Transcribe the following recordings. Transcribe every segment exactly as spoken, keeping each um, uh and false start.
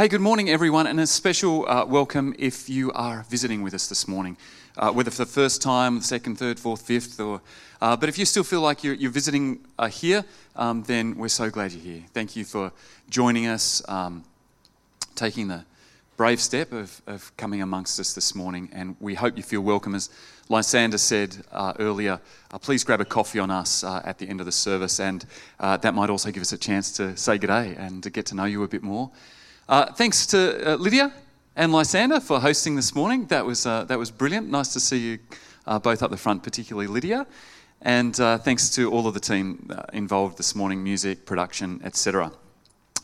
Hey, good morning, everyone, and a special uh, welcome if you are visiting with us this morning, uh, whether for the first time, second, third, fourth, fifth, or uh, but if you still feel like you're, you're visiting uh, here, um, then we're so glad you're here. Thank you for joining us, um, taking the brave step of, of coming amongst us this morning, and we hope you feel welcome. As Lysander said uh, earlier, uh, please grab a coffee on us uh, at the end of the service, and uh, that might also give us a chance to say good day and to get to know you a bit more. Uh, thanks to uh, Lydia and Lysander for hosting this morning. That was uh, that was brilliant. Nice to see you uh, both up the front, particularly Lydia. And uh, thanks to all of the team uh, involved this morning, music, production, et cetera.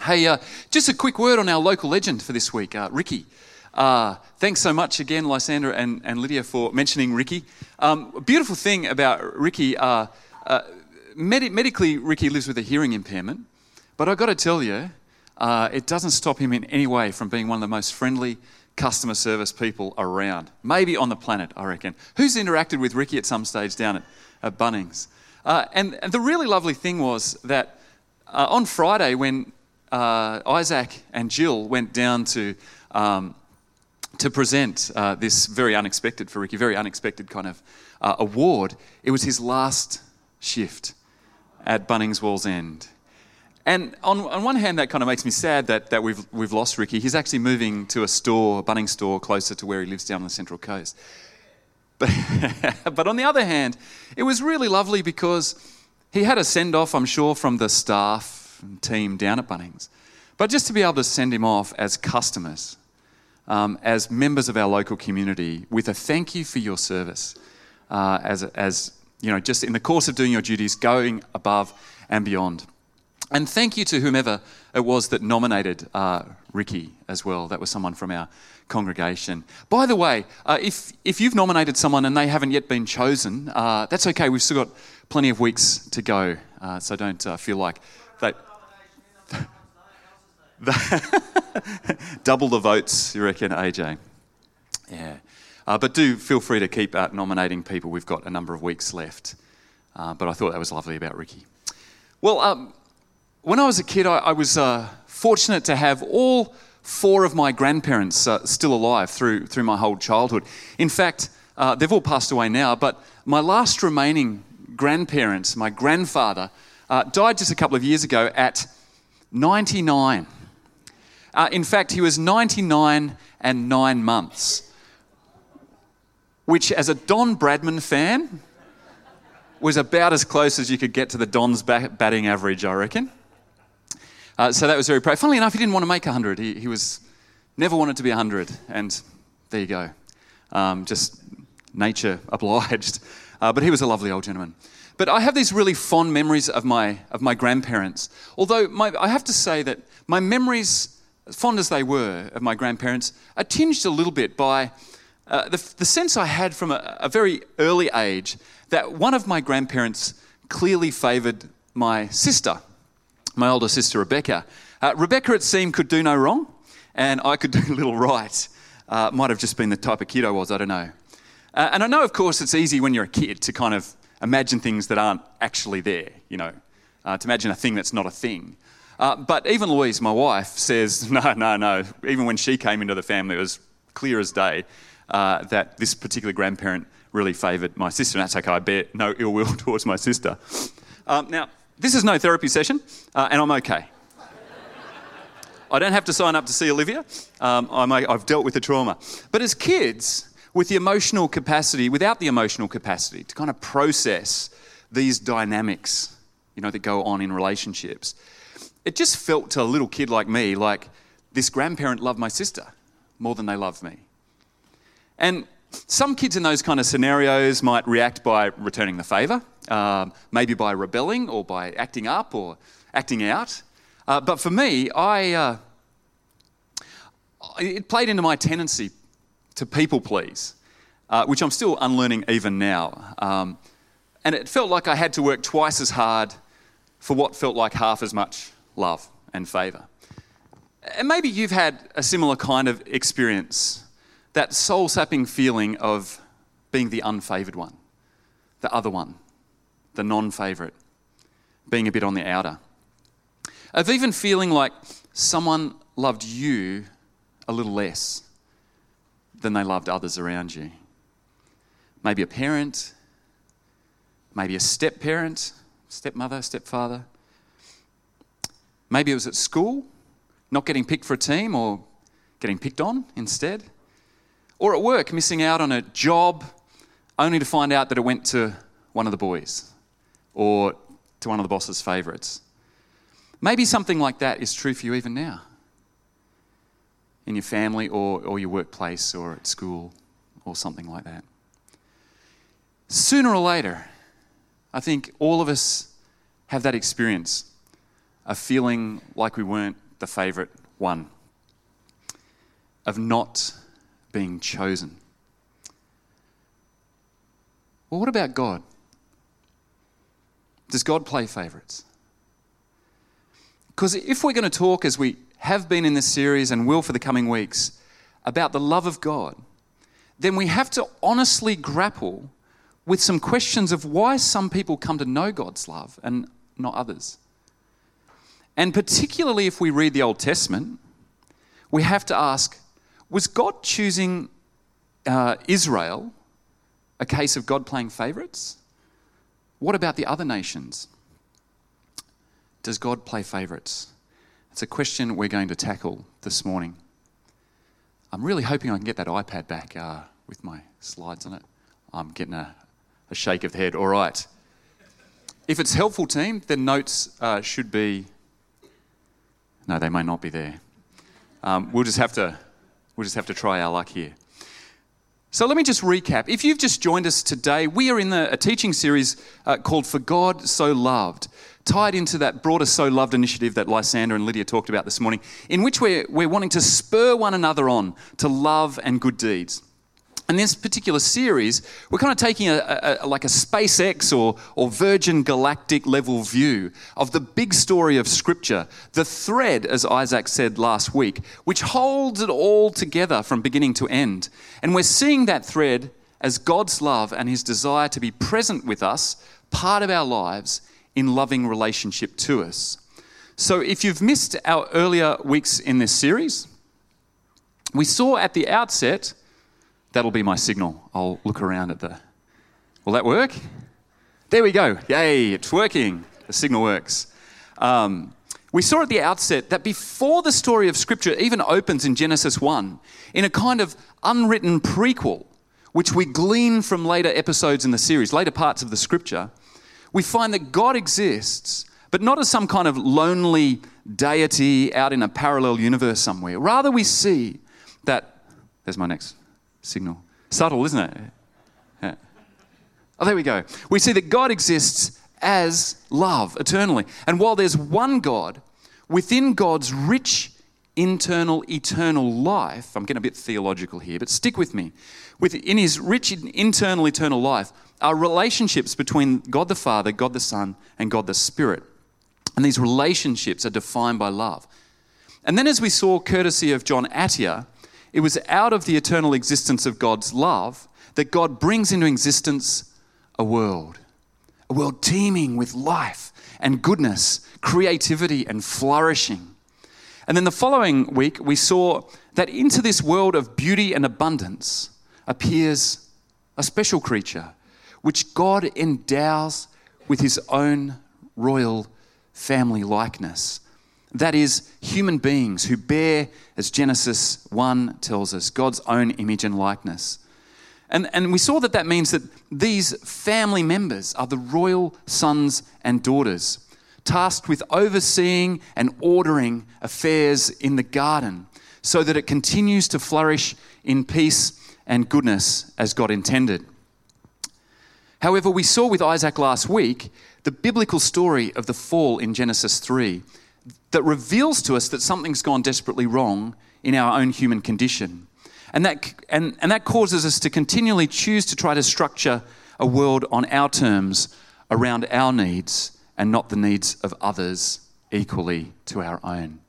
Hey, uh, just a quick word on our local legend for this week, uh, Ricky. Uh, thanks so much again, Lysander and, and Lydia, for mentioning Ricky. Um, a beautiful thing about Ricky, uh, uh, med- medically, Ricky lives with a hearing impairment, but I've got to tell you, Uh, it doesn't stop him in any way from being one of the most friendly customer service people around. Maybe on the planet, I reckon. Who's interacted with Ricky at some stage down at, at Bunnings? Uh, and, and the really lovely thing was that uh, on Friday when uh, Isaac and Jill went down to um, to present uh, this very unexpected for Ricky, very unexpected kind of uh, award, it was his last shift at Bunnings Wallsend. And on, on one hand, that kind of makes me sad that, that we've we've lost Ricky. He's actually moving to a store, a Bunnings store, closer to where he lives down on the Central Coast. But, but on the other hand, it was really lovely because he had a send-off, I'm sure, from the staff and team down at Bunnings. But just to be able to send him off as customers, um, as members of our local community, with a thank you for your service, uh, as as you know, just in the course of doing your duties, going above and beyond. And thank you to whomever it was that nominated uh, Ricky as well. That was someone from our congregation. By the way, uh, if if you've nominated someone and they haven't yet been chosen, uh, that's okay. We've still got plenty of weeks to go, uh, so don't uh, feel like that. Double the votes, you reckon, A J? Yeah, uh, but do feel free to keep uh, nominating people. We've got a number of weeks left, uh, but I thought that was lovely about Ricky. Well. Um, When I was a kid, I, I was uh, fortunate to have all four of my grandparents uh, still alive through through my whole childhood. In fact, uh, they've all passed away now, but my last remaining grandparent, my grandfather, uh, died just a couple of years ago at ninety-nine. Uh, in fact, he was ninety-nine and nine months, which as a Don Bradman fan, was about as close as you could get to the Don's bat- batting average, I reckon. Uh, so that was very brave. Funnily enough, he didn't want to make one hundred. He, he was never wanted to be one hundred. And there you go. Um, just nature obliged. Uh, but he was a lovely old gentleman. But I have these really fond memories of my of my grandparents. Although my, I have to say that my memories, fond as they were, of my grandparents, are tinged a little bit by uh, the, the sense I had from a, a very early age that one of my grandparents clearly favoured my sister. My older sister, Rebecca. Uh, Rebecca, it seemed, could do no wrong, and I could do little right. Uh, might have just been the type of kid I was, I don't know. Uh, and I know, of course, it's easy when you're a kid to kind of imagine things that aren't actually there, you know, uh, to imagine a thing that's not a thing. Uh, but even Louise, my wife, says, no, no, no. Even when she came into the family, it was clear as day uh, that this particular grandparent really favoured my sister. And that's okay, I bear no ill will towards my sister. Um, now... This is no therapy session, uh, and I'm okay. I don't have to sign up to see Olivia. Um, I'm, I've dealt with the trauma. But as kids, with the emotional capacity, without the emotional capacity to kind of process these dynamics, you know, that go on in relationships, it just felt to a little kid like me like this grandparent loved my sister more than they loved me. And some kids in those kind of scenarios might react by returning the favour, um, maybe by rebelling or by acting up or acting out. Uh, but for me, I uh, it played into my tendency to people please, uh, which I'm still unlearning even now. Um, and it felt like I had to work twice as hard for what felt like half as much love and favour. And maybe you've had a similar kind of experience. That soul-sapping feeling of being the unfavoured one, the other one, the non-favourite, being a bit on the outer. Of even feeling like someone loved you a little less than they loved others around you. Maybe a parent, maybe a step-parent, stepmother, stepfather. Maybe it was at school, not getting picked for a team or getting picked on instead. Or at work, missing out on a job only to find out that it went to one of the boys or to one of the boss's favourites. Maybe something like that is true for you even now in your family or, or your workplace or at school or something like that. Sooner or later, I think all of us have that experience of feeling like we weren't the favourite one, of not being chosen. Well, what about God? Does God play favourites? Because if we're going to talk, as we have been in this series and will for the coming weeks, about the love of God, then we have to honestly grapple with some questions of why some people come to know God's love and not others. And particularly if we read the Old Testament, we have to ask, was God choosing uh, Israel a case of God playing favourites? What about the other nations? Does God play favourites? It's a question we're going to tackle this morning. I'm really hoping I can get that iPad back uh, with my slides on it. I'm getting a, a shake of the head. All right. If it's helpful, team, the notes uh, should be... No, they may not be there. Um, we'll just have to we'll just have to try our luck here. So let me just recap. If you've just joined us today, we are in the, a teaching series uh, called For God So Loved, tied into that broader So Loved initiative that Lysander and Lydia talked about this morning, in which we're, we're wanting to spur one another on to love and good deeds. In this particular series, we're kind of taking a, a, like a SpaceX or, or Virgin Galactic level view of the big story of Scripture, the thread, as Isaac said last week, which holds it all together from beginning to end. And we're seeing that thread as God's love and his desire to be present with us, part of our lives, in loving relationship to us. So if you've missed our earlier weeks in this series, we saw at the outset... That'll be my signal. I'll look around at the... Will that work? There we go. Yay, it's working. The signal works. Um, we saw at the outset that before the story of Scripture even opens in Genesis one, in a kind of unwritten prequel, which we glean from later episodes in the series, later parts of the Scripture, we find that God exists, but not as some kind of lonely deity out in a parallel universe somewhere. Rather, we see that... There's my next... signal. Subtle, isn't it? Yeah. Oh, there we go. We see that God exists as love eternally. And while there's one God, within God's rich, internal, eternal life, I'm getting a bit theological here, but stick with me. Within his rich, internal, eternal life are relationships between God the Father, God the Son, and God the Spirit. And these relationships are defined by love. And then as we saw, courtesy of John Attia, it was out of the eternal existence of God's love that God brings into existence a world, a world teeming with life and goodness, creativity and flourishing. And then the following week, we saw that into this world of beauty and abundance appears a special creature, which God endows with his own royal family likeness. That is, human beings who bear, as Genesis one tells us, God's own image and likeness. And, and we saw that that means that these family members are the royal sons and daughters, tasked with overseeing and ordering affairs in the garden so that it continues to flourish in peace and goodness as God intended. However, we saw with Isaac last week the biblical story of the fall in Genesis three, that reveals to us that something's gone desperately wrong in our own human condition. And that and, and that causes us to continually choose to try to structure a world on our terms, around our needs, and not the needs of others equally to our own.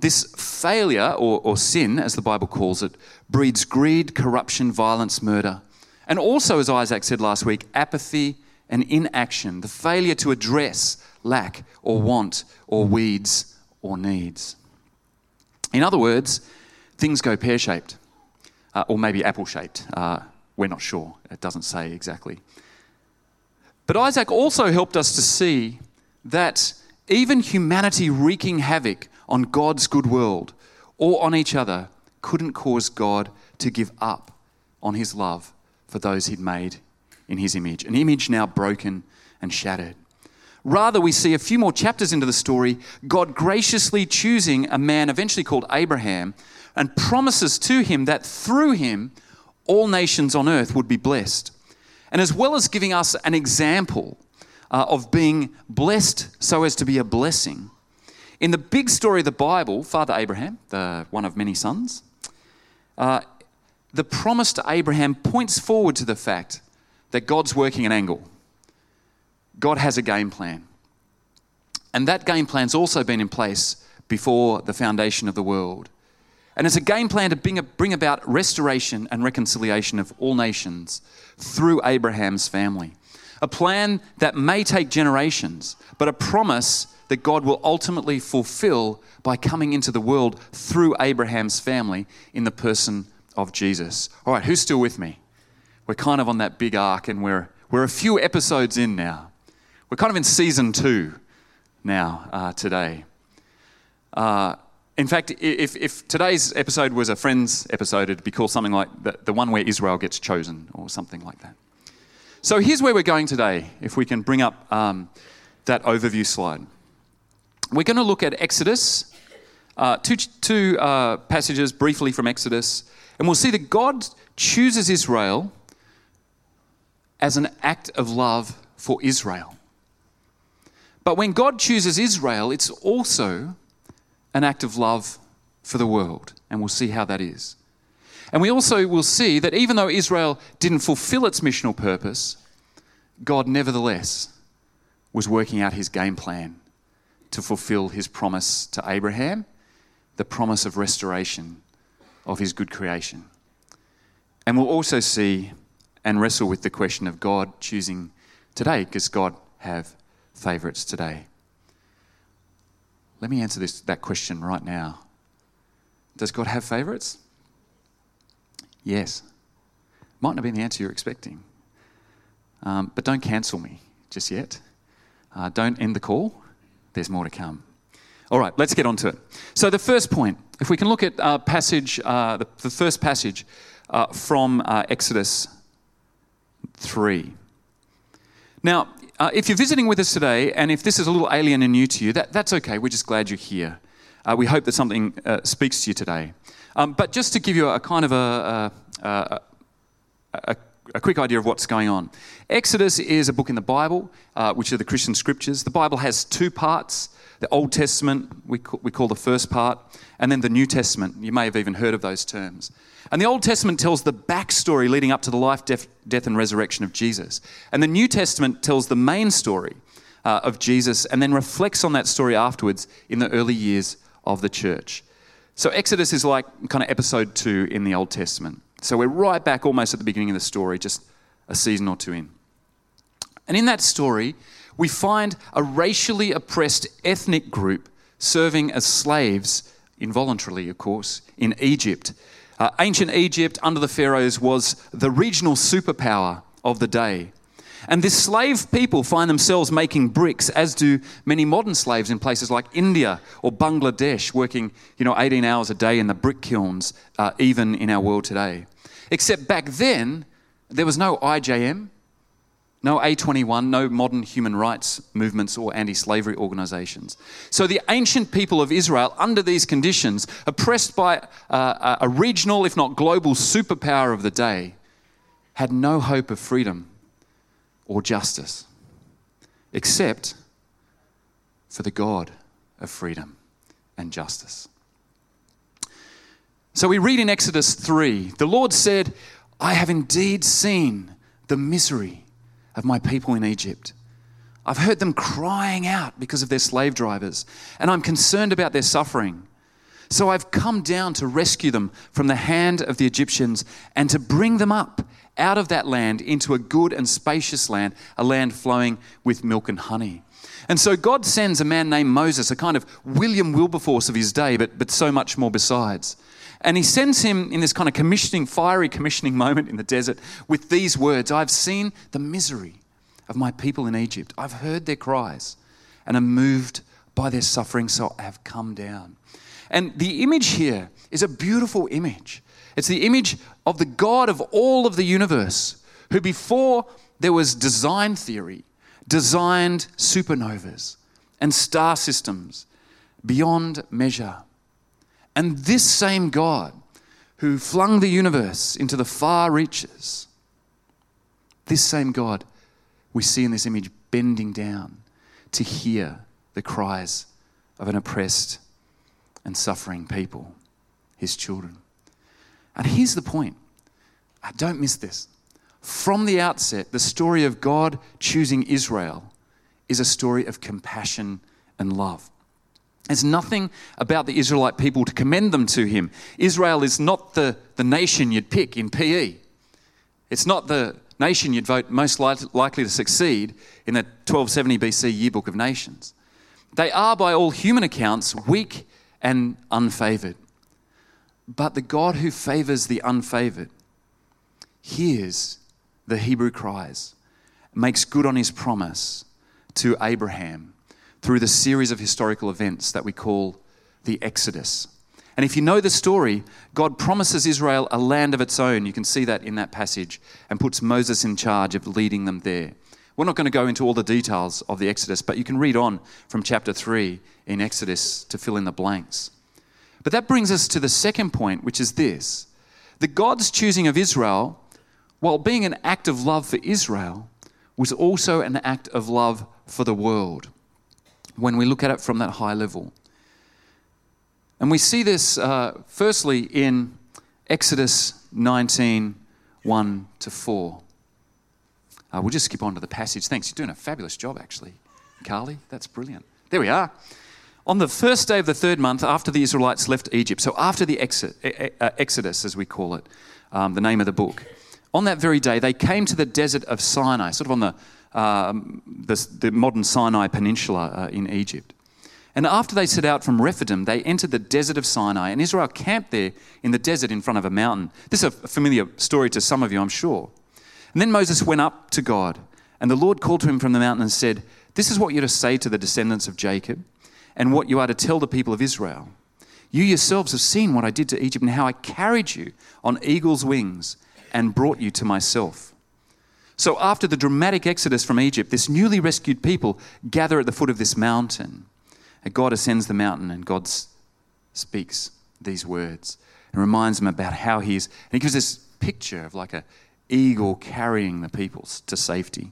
This failure, or, or sin, as the Bible calls it, breeds greed, corruption, violence, murder. And also, as Isaac said last week, apathy and inaction, the failure to address lack or want or weeds or needs. In other words, things go pear-shaped, uh, or maybe apple-shaped. Uh, we're not sure. It doesn't say exactly. But Isaac also helped us to see that even humanity wreaking havoc on God's good world or on each other couldn't cause God to give up on his love for those he'd made in his image, an image now broken and shattered. Rather, we see a few more chapters into the story, God graciously choosing a man eventually called Abraham and promises to him that through him, all nations on earth would be blessed. And as well as giving us an example uh, of being blessed so as to be a blessing, in the big story of the Bible, Father Abraham, the one of many sons, uh, the promise to Abraham points forward to the fact that God's working an angle. God has a game plan. And that game plan's also been in place before the foundation of the world. And it's a game plan to bring about restoration and reconciliation of all nations through Abraham's family. A plan that may take generations, but a promise that God will ultimately fulfill by coming into the world through Abraham's family in the person of Jesus. All right, who's still with me? We're kind of on that big arc and we're we're a few episodes in now. We're kind of in season two now uh, today. Uh, in fact, if, if today's episode was a Friends episode, it'd be called something like the, the one where Israel gets chosen or something like that. So here's where we're going today, if we can bring up um, that overview slide. We're going to look at Exodus, uh, two, two uh, passages briefly from Exodus, and we'll see that God chooses Israel as an act of love for Israel. But when God chooses Israel, it's also an act of love for the world, and we'll see how that is. And we also will see that even though Israel didn't fulfill its missional purpose, God nevertheless was working out his game plan to fulfill his promise to Abraham, the promise of restoration of his good creation. And we'll also see and wrestle with the question of God choosing today. Does God have favourites today? Let me answer this that question right now. Does God have favourites? Yes. Might not have been the answer you're expecting. Um, but don't cancel me just yet. Uh, don't end the call. There's more to come. All right, let's get on to it. So the first point, if we can look at uh, passage, uh, the, the first passage uh, from uh, Exodus three. Now, uh, if you're visiting with us today, and if this is a little alien and new to you, that, that's okay. We're just glad you're here. Uh, we hope that something uh, speaks to you today. Um, but just to give you a, a kind of a, a, a, a, a quick idea of what's going on. Exodus is a book in the Bible, uh, which are the Christian scriptures. The Bible has two parts. The Old Testament, we call, we call the first part, and then the New Testament. You may have even heard of those terms. And the Old Testament tells the backstory leading up to the life, death, death and resurrection of Jesus. And the New Testament tells the main story uh, of Jesus and then reflects on that story afterwards in the early years of the church. So Exodus is like kind of episode two in the Old Testament. So we're right back almost at the beginning of the story, just a season or two in. And in that story, we find a racially oppressed ethnic group serving as slaves, involuntarily of course, in Egypt. Uh, ancient Egypt under the Pharaohs was the regional superpower of the day. And this slave people find themselves making bricks, as do many modern slaves in places like India or Bangladesh, working you know, eighteen hours a day in the brick kilns, uh, even in our world today. Except back then, there was no I J M. No A twenty-one, no modern human rights movements or anti-slavery organisations. So the ancient people of Israel, under these conditions, oppressed by uh, a regional, if not global, superpower of the day, had no hope of freedom or justice, except for the God of freedom and justice. So we read in Exodus three, the Lord said, I have indeed seen the misery of my people in Egypt. I've heard them crying out because of their slave drivers, and I'm concerned about their suffering. So I've come down to rescue them from the hand of the Egyptians and to bring them up out of that land into a good and spacious land, a land flowing with milk and honey. And so God sends a man named Moses, a kind of William Wilberforce of his day, but, but so much more besides. And he sends him in this kind of commissioning, fiery commissioning moment in the desert with these words, I've seen the misery of my people in Egypt. I've heard their cries and am moved by their suffering, so I have come down. And the image here is a beautiful image. It's the image of the God of all of the universe, who before there was design theory, designed supernovas and star systems beyond measure. And this same God who flung the universe into the far reaches, this same God we see in this image bending down to hear the cries of an oppressed and suffering people, his children. And here's the point. Don't miss this. From the outset, the story of God choosing Israel is a story of compassion and love. There's nothing about the Israelite people to commend them to him. Israel is not the, the nation you'd pick in P E. It's not the nation you'd vote most li- likely to succeed in the twelve seventy B C Yearbook of Nations. They are, by all human accounts, weak and unfavoured. But the God who favours the unfavoured hears the Hebrew cries, makes good on his promise to Abraham through the series of historical events that we call the Exodus. And if you know the story, God promises Israel a land of its own. You can see that in that passage, and puts Moses in charge of leading them there. We're not going to go into all the details of the Exodus, but you can read on from chapter three in Exodus to fill in the blanks. But that brings us to the second point, which is this. The God's choosing of Israel, while being an act of love for Israel, was also an act of love for the world, when we look at it from that high level. And we see this uh, firstly in Exodus nineteen, one to four. Uh, we'll just skip on to the passage. Thanks, you're doing a fabulous job actually, Carly. That's brilliant. There we are. On the first day of the third month after the Israelites left Egypt, so after the Exodus, as we call it, um, the name of the book, on that very day they came to the desert of Sinai, sort of on the Um, the, the modern Sinai Peninsula uh, in Egypt. And after they set out from Rephidim, they entered the desert of Sinai, and Israel camped there in the desert in front of a mountain. This is a familiar story to some of you, I'm sure. And then Moses went up to God, and the Lord called to him from the mountain and said, "This is what you're to say to the descendants of Jacob, and what you are to tell the people of Israel. You yourselves have seen what I did to Egypt and how I carried you on eagle's wings and brought you to myself." So after the dramatic exodus from Egypt, this newly rescued people gather at the foot of this mountain. And God ascends the mountain, and God speaks these words and reminds them about how he is. And he gives this picture of like an eagle carrying the people to safety.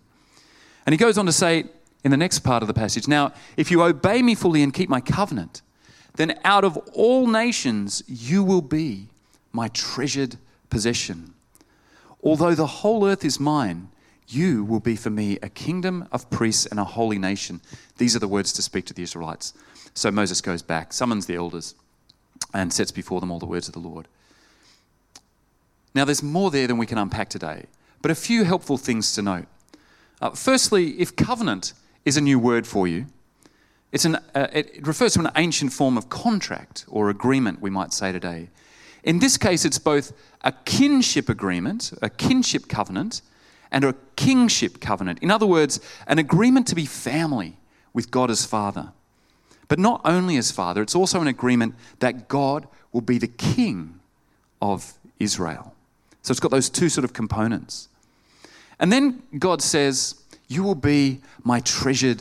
And he goes on to say in the next part of the passage, "Now, if you obey me fully and keep my covenant, then out of all nations you will be my treasured possession. Although the whole earth is mine, you will be for me a kingdom of priests and a holy nation." These are the words to speak to the Israelites. So Moses goes back, summons the elders, and sets before them all the words of the Lord. Now, there's more there than we can unpack today, but a few helpful things to note. Uh, firstly, if covenant is a new word for you, it's an, uh, it, it refers to an ancient form of contract or agreement, we might say today. In this case, it's both a kinship agreement, a kinship covenant, and a kingship covenant. In other words, an agreement to be family with God as Father. But not only as Father, it's also an agreement that God will be the King of Israel. So it's got those two sort of components. And then God says, "You will be my treasured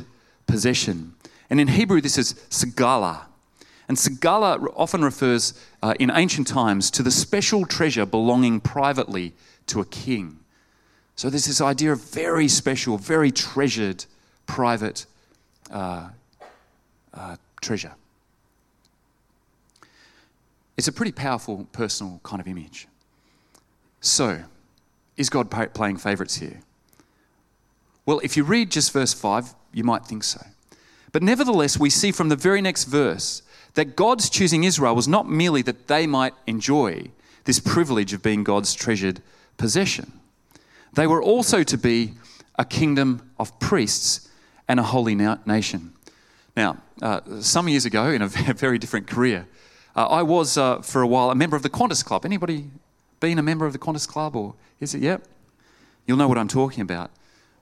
possession." And in Hebrew, this is segala. And segala often refers uh, in ancient times to the special treasure belonging privately to a king. So there's this idea of very special, very treasured private uh, uh, treasure. It's a pretty powerful personal kind of image. So is God playing favourites here? Well, if you read just verse five, you might think so. But nevertheless, we see from the very next verse that God's choosing Israel was not merely that they might enjoy this privilege of being God's treasured possession. They were also to be a kingdom of priests and a holy na- nation. Now, uh, some years ago, in a very different career, uh, I was, uh, for a while, a member of the Qantas Club. Anybody been a member of the Qantas Club? Or is it? Yep. You'll know what I'm talking about.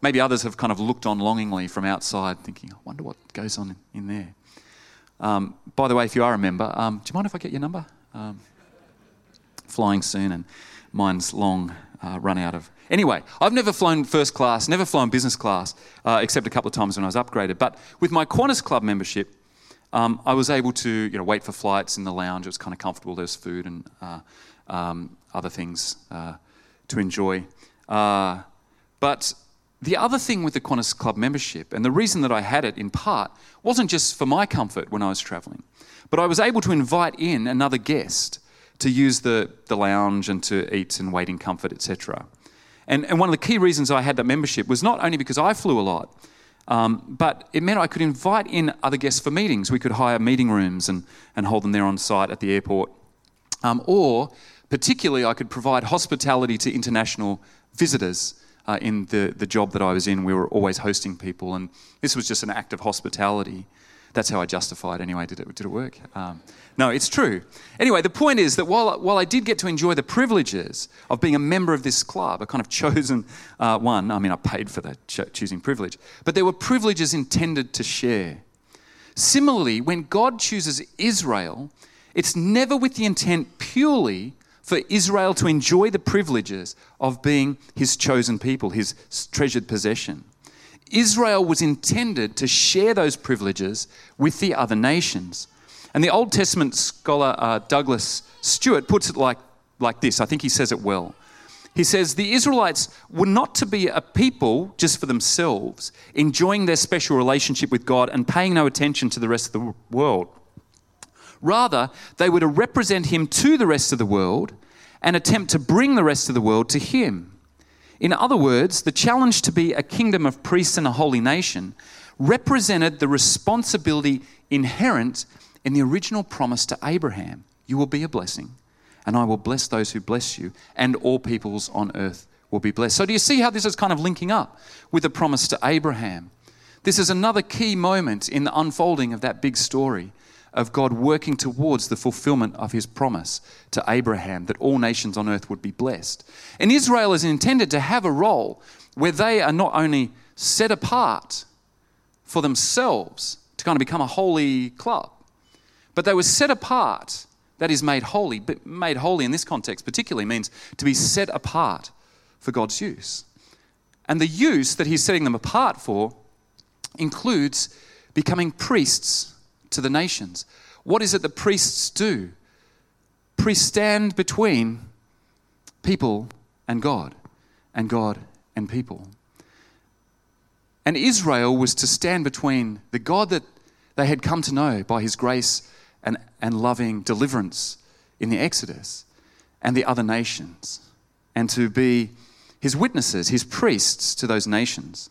Maybe others have kind of looked on longingly from outside thinking, I wonder what goes on in, in there. Um, by the way, if you are a member, um, do you mind if I get your number? Um, flying soon, and mine's long uh, run out of. Anyway, I've never flown first class, never flown business class, uh, except a couple of times when I was upgraded. But with my Qantas Club membership, um, I was able to, you know, wait for flights in the lounge. It was kind of comfortable. There was food and uh, um, other things uh, to enjoy. Uh, but the other thing with the Qantas Club membership, and the reason that I had it in part, wasn't just for my comfort when I was travelling, but I was able to invite in another guest to use the, the lounge and to eat and wait in comfort, et cetera. And, and one of the key reasons I had that membership was not only because I flew a lot, um, but it meant I could invite in other guests for meetings. We could hire meeting rooms and, and hold them there on site at the airport. Um, or particularly, I could provide hospitality to international visitors. Uh, in the, the job that I was in, we were always hosting people, and this was just an act of hospitality. That's how I justified it anyway. Did it, did it work? Um, no, it's true. Anyway, the point is that while, while I did get to enjoy the privileges of being a member of this club, a kind of chosen uh, one, I mean, I paid for that cho- choosing privilege, but there were privileges intended to share. Similarly, when God chooses Israel, it's never with the intent purely for Israel to enjoy the privileges of being his chosen people, his treasured possession. Israel was intended to share those privileges with the other nations. And the Old Testament scholar uh, Douglas Stuart puts it like, like this. I think he says it well. He says, the Israelites were not to be a people just for themselves, enjoying their special relationship with God and paying no attention to the rest of the world. Rather, they were to represent him to the rest of the world and attempt to bring the rest of the world to him. In other words, the challenge to be a kingdom of priests and a holy nation represented the responsibility inherent in the original promise to Abraham. You will be a blessing, and I will bless those who bless you, and all peoples on earth will be blessed. So do you see how this is kind of linking up with the promise to Abraham? This is another key moment in the unfolding of that big story of God working towards the fulfillment of his promise to Abraham that all nations on earth would be blessed. And Israel is intended to have a role where they are not only set apart for themselves to kind of become a holy club, but they were set apart, that is made holy, but made holy in this context particularly means to be set apart for God's use. And the use that he's setting them apart for includes becoming priests to the nations. What is it that priests do? Priests stand between people and God, and God and people. And Israel was to stand between the God that they had come to know by his grace and, and loving deliverance in the Exodus and the other nations, and to be his witnesses, his priests to those nations.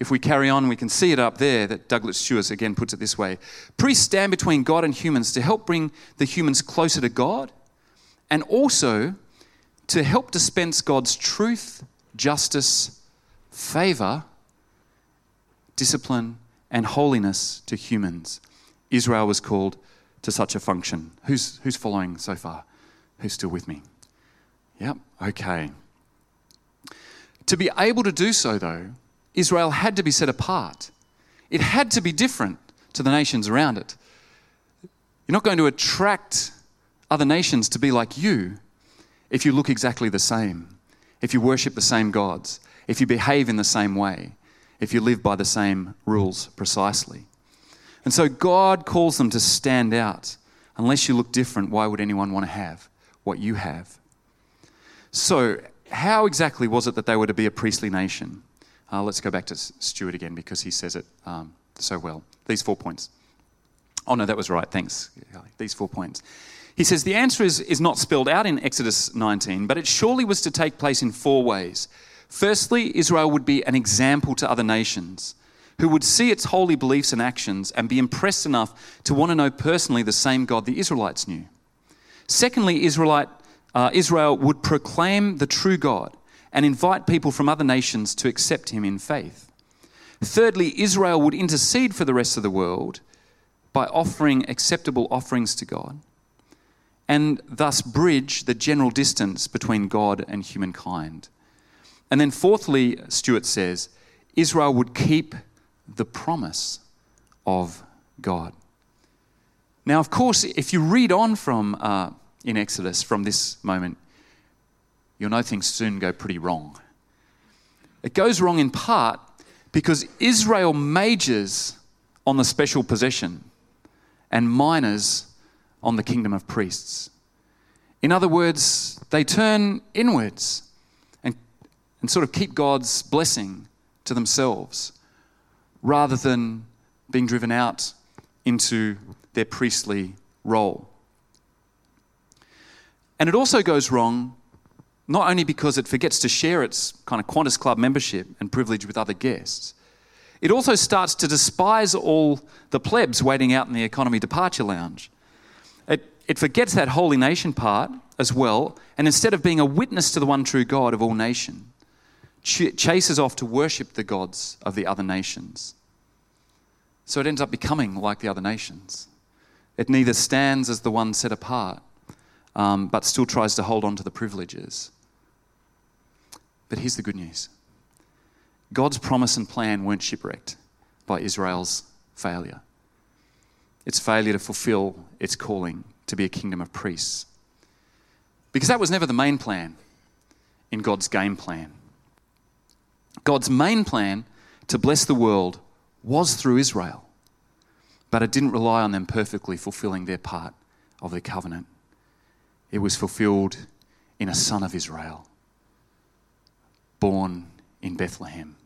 If we carry on, we can see it up there that Douglas Stuart again puts it this way. Priests stand between God and humans to help bring the humans closer to God and also to help dispense God's truth, justice, favour, discipline and holiness to humans. Israel was called to such a function. Who's, who's following so far? Who's still with me? Yep, okay. To be able to do so though, Israel had to be set apart. It had to be different to the nations around it. You're not going to attract other nations to be like you if you look exactly the same, if you worship the same gods, if you behave in the same way, if you live by the same rules precisely. And so God calls them to stand out. Unless you look different, why would anyone want to have what you have? So how exactly was it that they were to be a priestly nation? Uh, let's go back to Stuart again because he says it um, so well. These four points. Oh, no, that was right. Thanks. These four points. He says the answer is, is not spelled out in Exodus nineteen, but it surely was to take place in four ways. Firstly, Israel would be an example to other nations. who would see its holy beliefs and actions and be impressed enough to want to know personally the same God the Israelites knew. Secondly, Israelite, uh, Israel would proclaim the true God and invite people from other nations to accept him in faith. Thirdly, Israel would intercede for the rest of the world by offering acceptable offerings to God, and thus bridge the general distance between God and humankind. And then fourthly, Stuart says, Israel would keep the promise of God. Now, of course, if you read on from uh, in Exodus from this moment, you'll know things soon go pretty wrong. It goes wrong in part because Israel majors on the special possession and minors on the kingdom of priests. In other words, they turn inwards and, and sort of keep God's blessing to themselves rather than being driven out into their priestly role. And it also goes wrong not only because it forgets to share its kind of Qantas Club membership and privilege with other guests, it also starts to despise all the plebs waiting out in the economy departure lounge. It forgets that holy nation part as well, and instead of being a witness to the one true God of all nations, ch- chases off to worship the gods of the other nations. So it ends up becoming like the other nations. It neither stands as the one set apart, um, but still tries to hold on to the privileges. But here's the good news. God's promise and plan weren't shipwrecked by Israel's failure. Its failure to fulfill its calling to be a kingdom of priests. Because that was never the main plan in God's game plan. God's main plan to bless the world was through Israel, but it didn't rely on them perfectly fulfilling their part of the covenant. It was fulfilled in a son of Israel, born in Bethlehem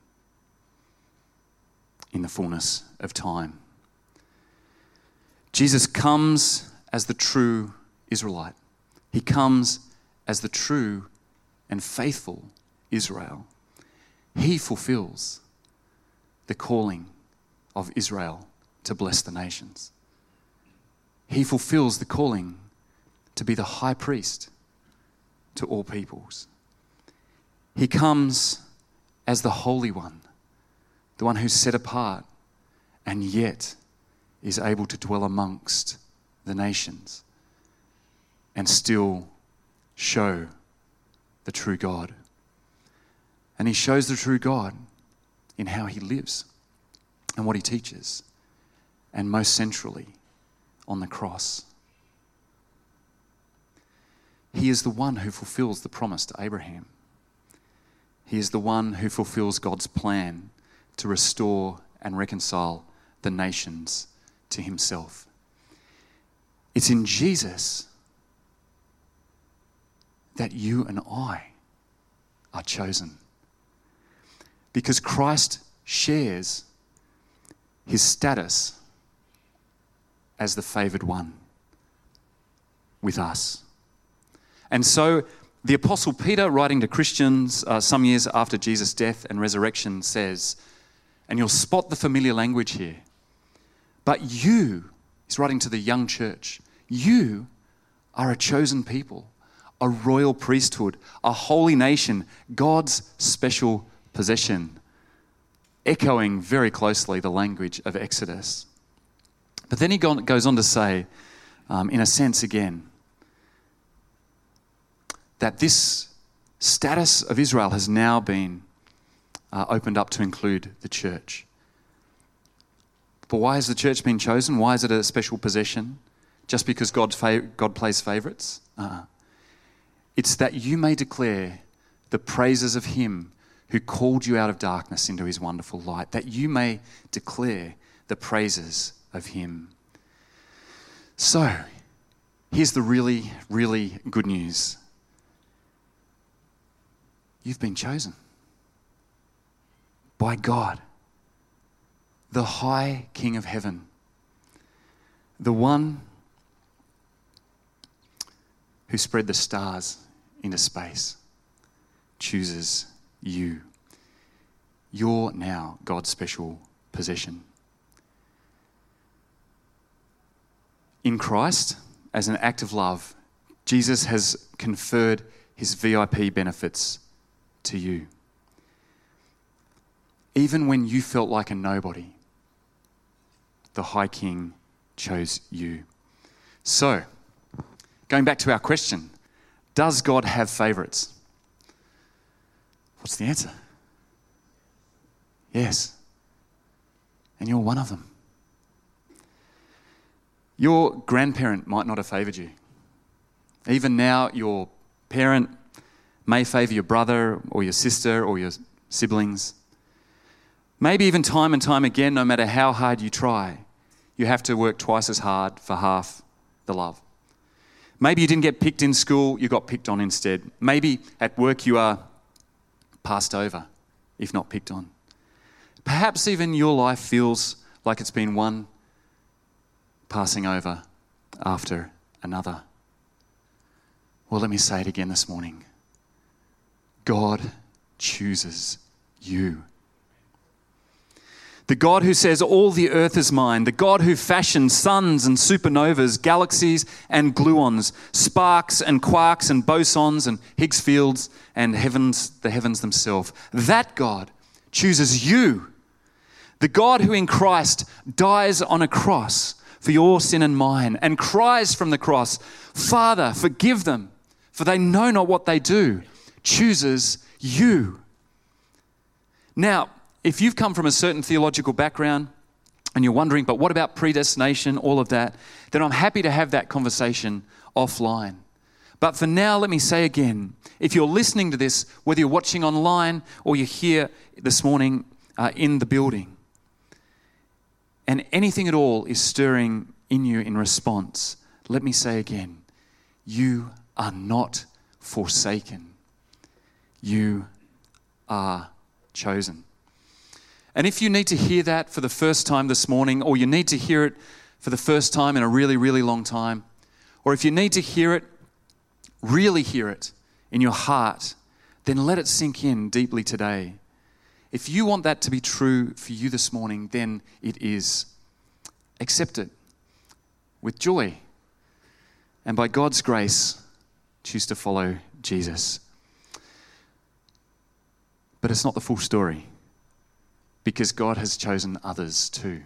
in the fullness of time. Jesus comes as the true Israelite. He comes as the true and faithful Israel. He fulfills the calling of Israel to bless the nations. He fulfills the calling to be the high priest to all peoples. He comes as the Holy One, the one who's set apart and yet is able to dwell amongst the nations and still show the true God. And he shows the true God in how he lives and what he teaches, and most centrally, on the cross. He is the one who fulfills the promise to Abraham. He is the one who fulfills God's plan to restore and reconcile the nations to himself. It's in Jesus that you and I are chosen, because Christ shares his status as the favoured one with us. And so the Apostle Peter, writing to Christians uh, some years after Jesus' death and resurrection, says, and you'll spot the familiar language here, but you, he's writing to the young church, you are a chosen people, a royal priesthood, a holy nation, God's special possession, echoing very closely the language of Exodus. But then he goes on to say, um, in a sense again, that this status of Israel has now been uh, opened up to include the church. But why has the church been chosen? Why is it a special possession? Just because God fav- God plays favourites? Uh-uh. It's that you may declare the praises of him who called you out of darkness into his wonderful light, that you may declare the praises of him. So, here's the really, really good news. You've been chosen by God, the high King of heaven, the one who spread the stars into space, chooses you. You're now God's special position. In Christ, as an act of love, Jesus has conferred his V I P benefits to you. Even when you felt like a nobody, the High King chose you. So, going back to our question, does God have favourites? What's the answer? Yes. And you're one of them. Your grandparent might not have favoured you. Even now, your parent may favour your brother or your sister or your siblings. Maybe even time and time again, no matter how hard you try, you have to work twice as hard for half the love. Maybe you didn't get picked in school, you got picked on instead. Maybe at work you are passed over, if not picked on. Perhaps even your life feels like it's been one passing over after another. Well, let me say it again this morning. God chooses you. The God who says, all the earth is mine. The God who fashioned suns and supernovas, galaxies and gluons, sparks and quarks and bosons and Higgs fields and heavens, the heavens themselves. That God chooses you. The God who in Christ dies on a cross for your sin and mine and cries from the cross, Father, forgive them, for they know not what they do, chooses you. Now, if you've come from a certain theological background and you're wondering, but what about predestination, all of that, then I'm happy to have that conversation offline. But for now, let me say again, if you're listening to this, whether you're watching online or you're here this morning uh, in the building, and anything at all is stirring in you in response, let me say again, you are not forsaken. You are chosen. And if you need to hear that for the first time this morning, or you need to hear it for the first time in a really, really long time, or if you need to hear it, really hear it in your heart, then let it sink in deeply today. If you want that to be true for you this morning, then it is. Accept it with joy. And by God's grace, choose to follow Jesus. But it's not the full story, because God has chosen others too.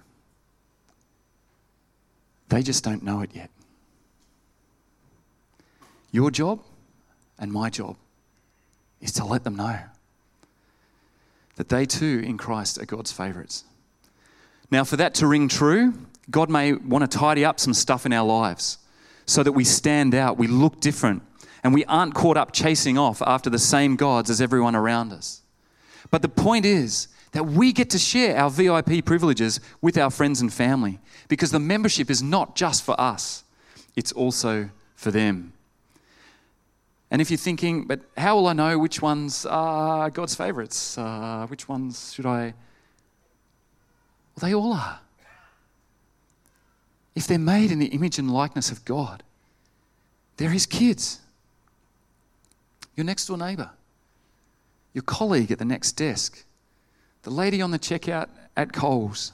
They just don't know it yet. Your job and my job is to let them know that they too in Christ are God's favourites. Now, for that to ring true, God may want to tidy up some stuff in our lives so that we stand out, we look different, and we aren't caught up chasing off after the same gods as everyone around us. But the point is that we get to share our V I P privileges with our friends and family, because the membership is not just for us, it's also for them. And if you're thinking, but how will I know which ones are God's favourites? Uh, which ones should I? Well, they all are. If they're made in the image and likeness of God, they're His kids. Your next door neighbour, your colleague at the next desk, the lady on the checkout at Coles,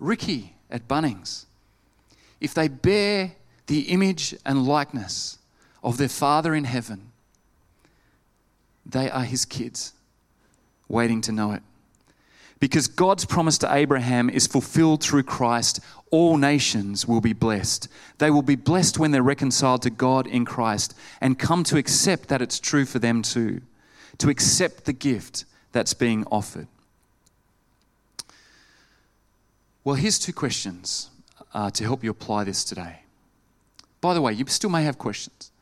Ricky at Bunnings, if they bear the image and likeness of their Father in heaven, they are His kids, waiting to know it. Because God's promise to Abraham is fulfilled through Christ, all nations will be blessed. They will be blessed when they're reconciled to God in Christ and come to accept that it's true for them too, to accept the gift that's being offered. Well, here's two questions uh, to help you apply this today. By the way, you still may have questions.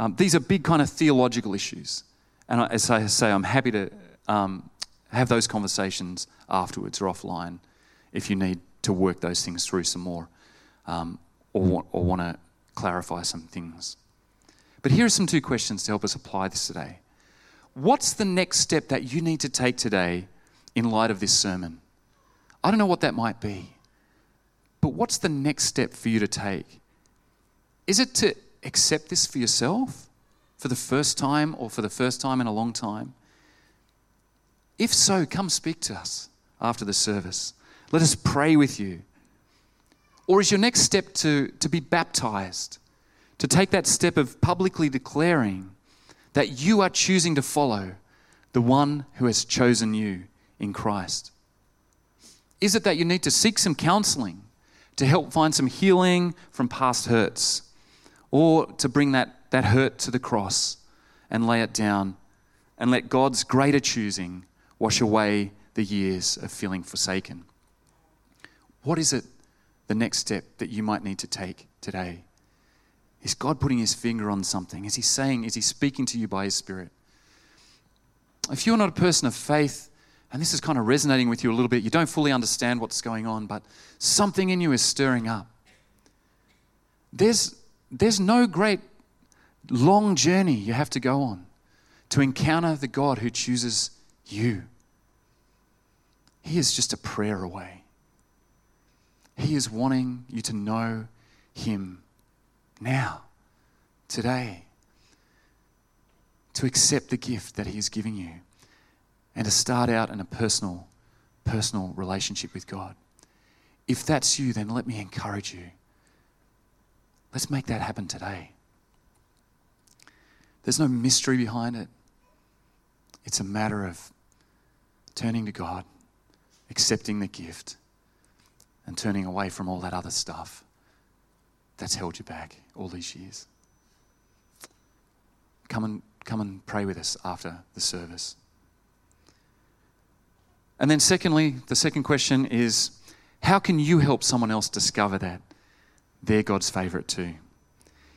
Um, these are big kind of theological issues. And I, as I say, I'm happy to um, have those conversations afterwards or offline if you need to work those things through some more um, or, want, or want to clarify some things. But here are some two questions to help us apply this today. What's the next step that you need to take today in light of this sermon? I don't know what that might be, but what's the next step for you to take? Is it to accept this for yourself for the first time or for the first time in a long time? If so, come speak to us after the service. Let us pray with you. Or is your next step to, to be baptized, to take that step of publicly declaring that you are choosing to follow the one who has chosen you in Christ? Is it that you need to seek some counseling to help find some healing from past hurts, or to bring that, that hurt to the cross and lay it down and let God's greater choosing wash away the years of feeling forsaken? What is it, the next step that you might need to take today? Is God putting his finger on something? Is he saying, is he speaking to you by his Spirit? If you're not a person of faith, and this is kind of resonating with you a little bit, you don't fully understand what's going on, but something in you is stirring up. There's, there's no great long journey you have to go on to encounter the God who chooses you. He is just a prayer away. He is wanting you to know him now, today, to accept the gift that he is giving you and to start out in a personal, personal relationship with God. If that's you, then let me encourage you. Let's make that happen today. There's no mystery behind it. It's a matter of turning to God, accepting the gift, and turning away from all that other stuff that's held you back all these years. Come and come and pray with us after the service. And then secondly, the second question is, how can you help someone else discover that they're God's favourite too?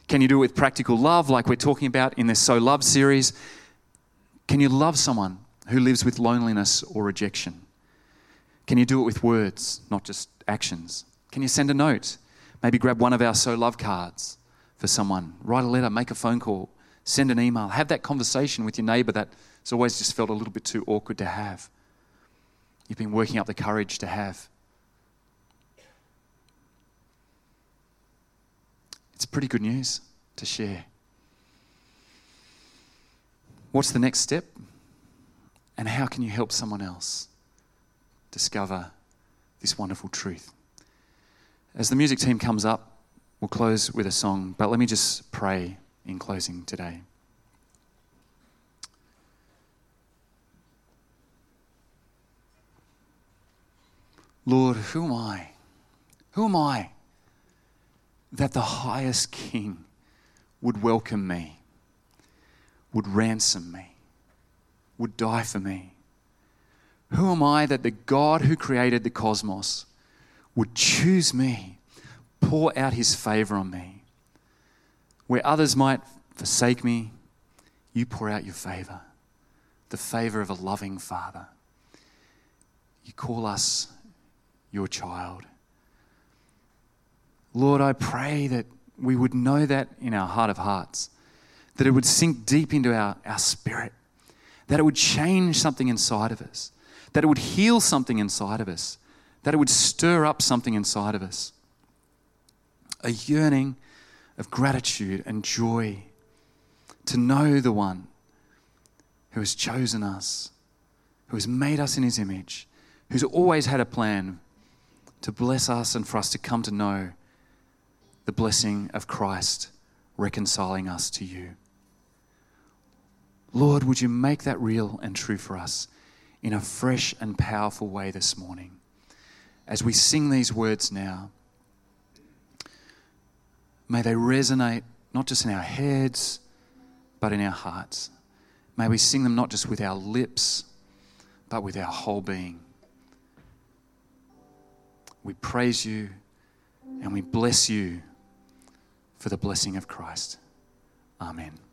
Can you do it with practical love, like we're talking about in this So Love series? Can you love someone who lives with loneliness or rejection? Can you do it with words, not just actions? Can you send a note? Maybe grab one of our So Love cards for someone. Write a letter, make a phone call, send an email. Have that conversation with your neighbour that's always just felt a little bit too awkward to have. You've been working up the courage to have. It's pretty good news to share. What's the next step? And how can you help someone else discover this wonderful truth? As the music team comes up, we'll close with a song, but let me just pray in closing today. Lord, who am I? Who am I that the highest King would welcome me, would ransom me, would die for me? Who am I that the God who created the cosmos would choose me, pour out his favor on me? Where others might forsake me, you pour out your favor, the favor of a loving Father. You call us your child. Lord, I pray that we would know that in our heart of hearts, that it would sink deep into our, our spirit, that it would change something inside of us, that it would heal something inside of us, that it would stir up something inside of us, a yearning of gratitude and joy to know the one who has chosen us, who has made us in his image, who's always had a plan to bless us and for us to come to know the blessing of Christ reconciling us to you. Lord, would you make that real and true for us in a fresh and powerful way this morning? As we sing these words now, may they resonate not just in our heads, but in our hearts. May we sing them not just with our lips, but with our whole being. We praise you and we bless you for the blessing of Christ. Amen.